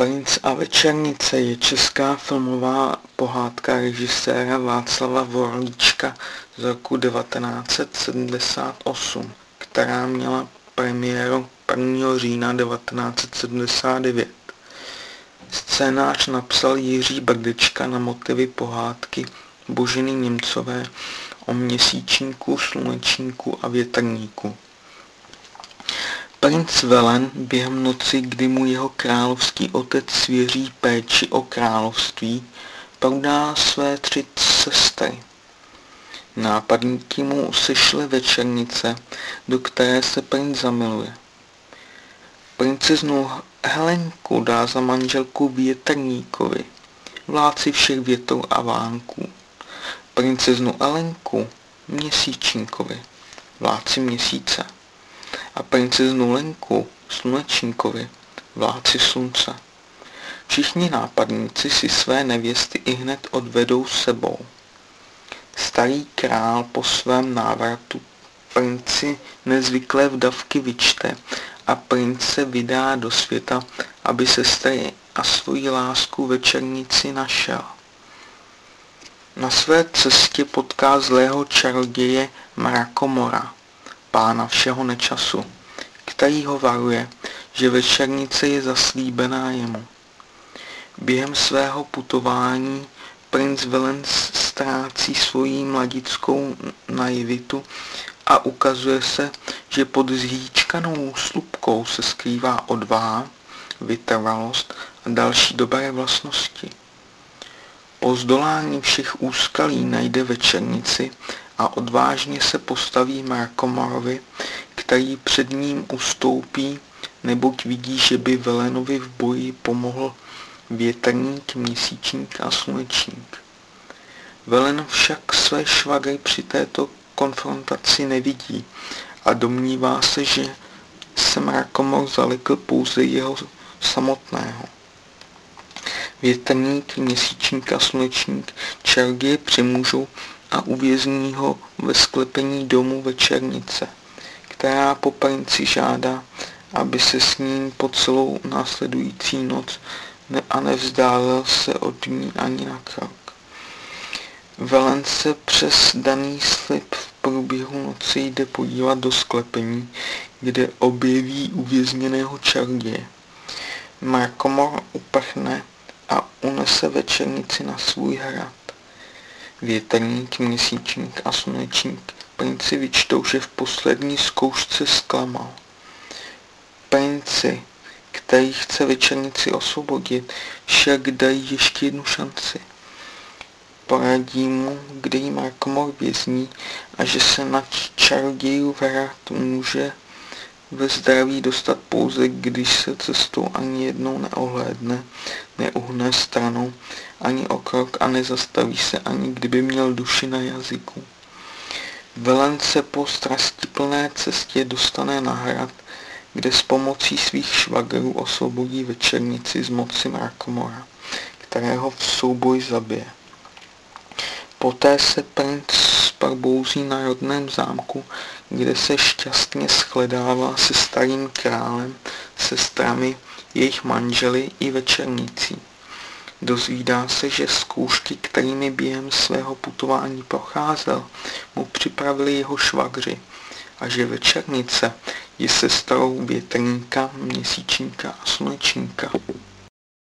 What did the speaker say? Princ a Večernice je česká filmová pohádka režiséra Václava Vorlíčka z roku 1978, která měla premiéru 1. října 1979. Scénář napsal Jiří Brdečka na motivy pohádky Boženy Němcové o měsíčníku, slunečníku a větrníku. Princ velen během noci, kdy mu jeho královský otec svěří péči o království, prodá své 3 sestry. Nápadníky mu sešle večernice, do které se princ zamiluje. Princeznu Helenku dá za manželku větrníkovi, vládci všech větrů a vánků. Princeznu Elenku měsíčníkovi, vládci měsíce. A princeznu Lenku slunečníkovi, vládci slunce. Všichni nápadníci si své nevěsty ihned odvedou s sebou. Starý král po svém návratu princi nezvyklé vdavky vyčte a princ se vydá do světa, aby sestry a svoji lásku večernici našel. Na své cestě potká zlého čaroděje Mrakomora, pána všeho nečasu, který ho varuje, že večernice je zaslíbená jemu. Během svého putování princ velen ztrácí svoji mladickou naivitu a ukazuje se, že pod zhýčkanou slupkou se skrývá odvaha, vytrvalost a další dobré vlastnosti. Po zdolání všech úskalí najde večernici a odvážně se postaví Mrakomorovi, který před ním ustoupí, neboť vidí, že by velenovi v boji pomohl větrník, měsíčník a slunečník. Velen však své švagry při této konfrontaci nevidí a domnívá se, že se Mrakomor zalekl pouze jeho samotného. Větrník, měsíčník a slunečník čaroděje přimůžou a uvězní ho ve sklepení domu večernice, která po princi žádá, aby se s ním po celou následující noc nevzdálil se od ní ani na krok. Velen se přes daný slib v průběhu noci jde podívat do sklepení, kde objeví uvězněného čaroděje. Mrakomor uprchne a unese večernici na svůj hrad. Větrník, měsíčník a slunečník princi vyčtou, že v poslední zkoušce zklamal. Princi, který chce večernici osvobodit, však dají ještě jednu šanci. Poradí mu, kde jí Mrakomor vězní a že se na čarodějův hrad může ve zdraví dostat pouze, když se cestou ani jednou neohlédne, neuhne stranou ani o krok a nezastaví se, ani kdyby měl duši na jazyku. Velen se po strastiplné cestě dostane na hrad, kde s pomocí svých švagrů osvobodí večernici z moci Mrakomora, kterého v souboji zabije. Poté se princ probouzí na rodném zámku, kde se šťastně shledává se starým králem, sestrami, jejich manželi i večernicí. Dozvídá se, že zkoušky, kterými během svého putování procházel, mu připravili jeho švagři a že večernice je sestrou větrníka, měsíčníka a slunečníka.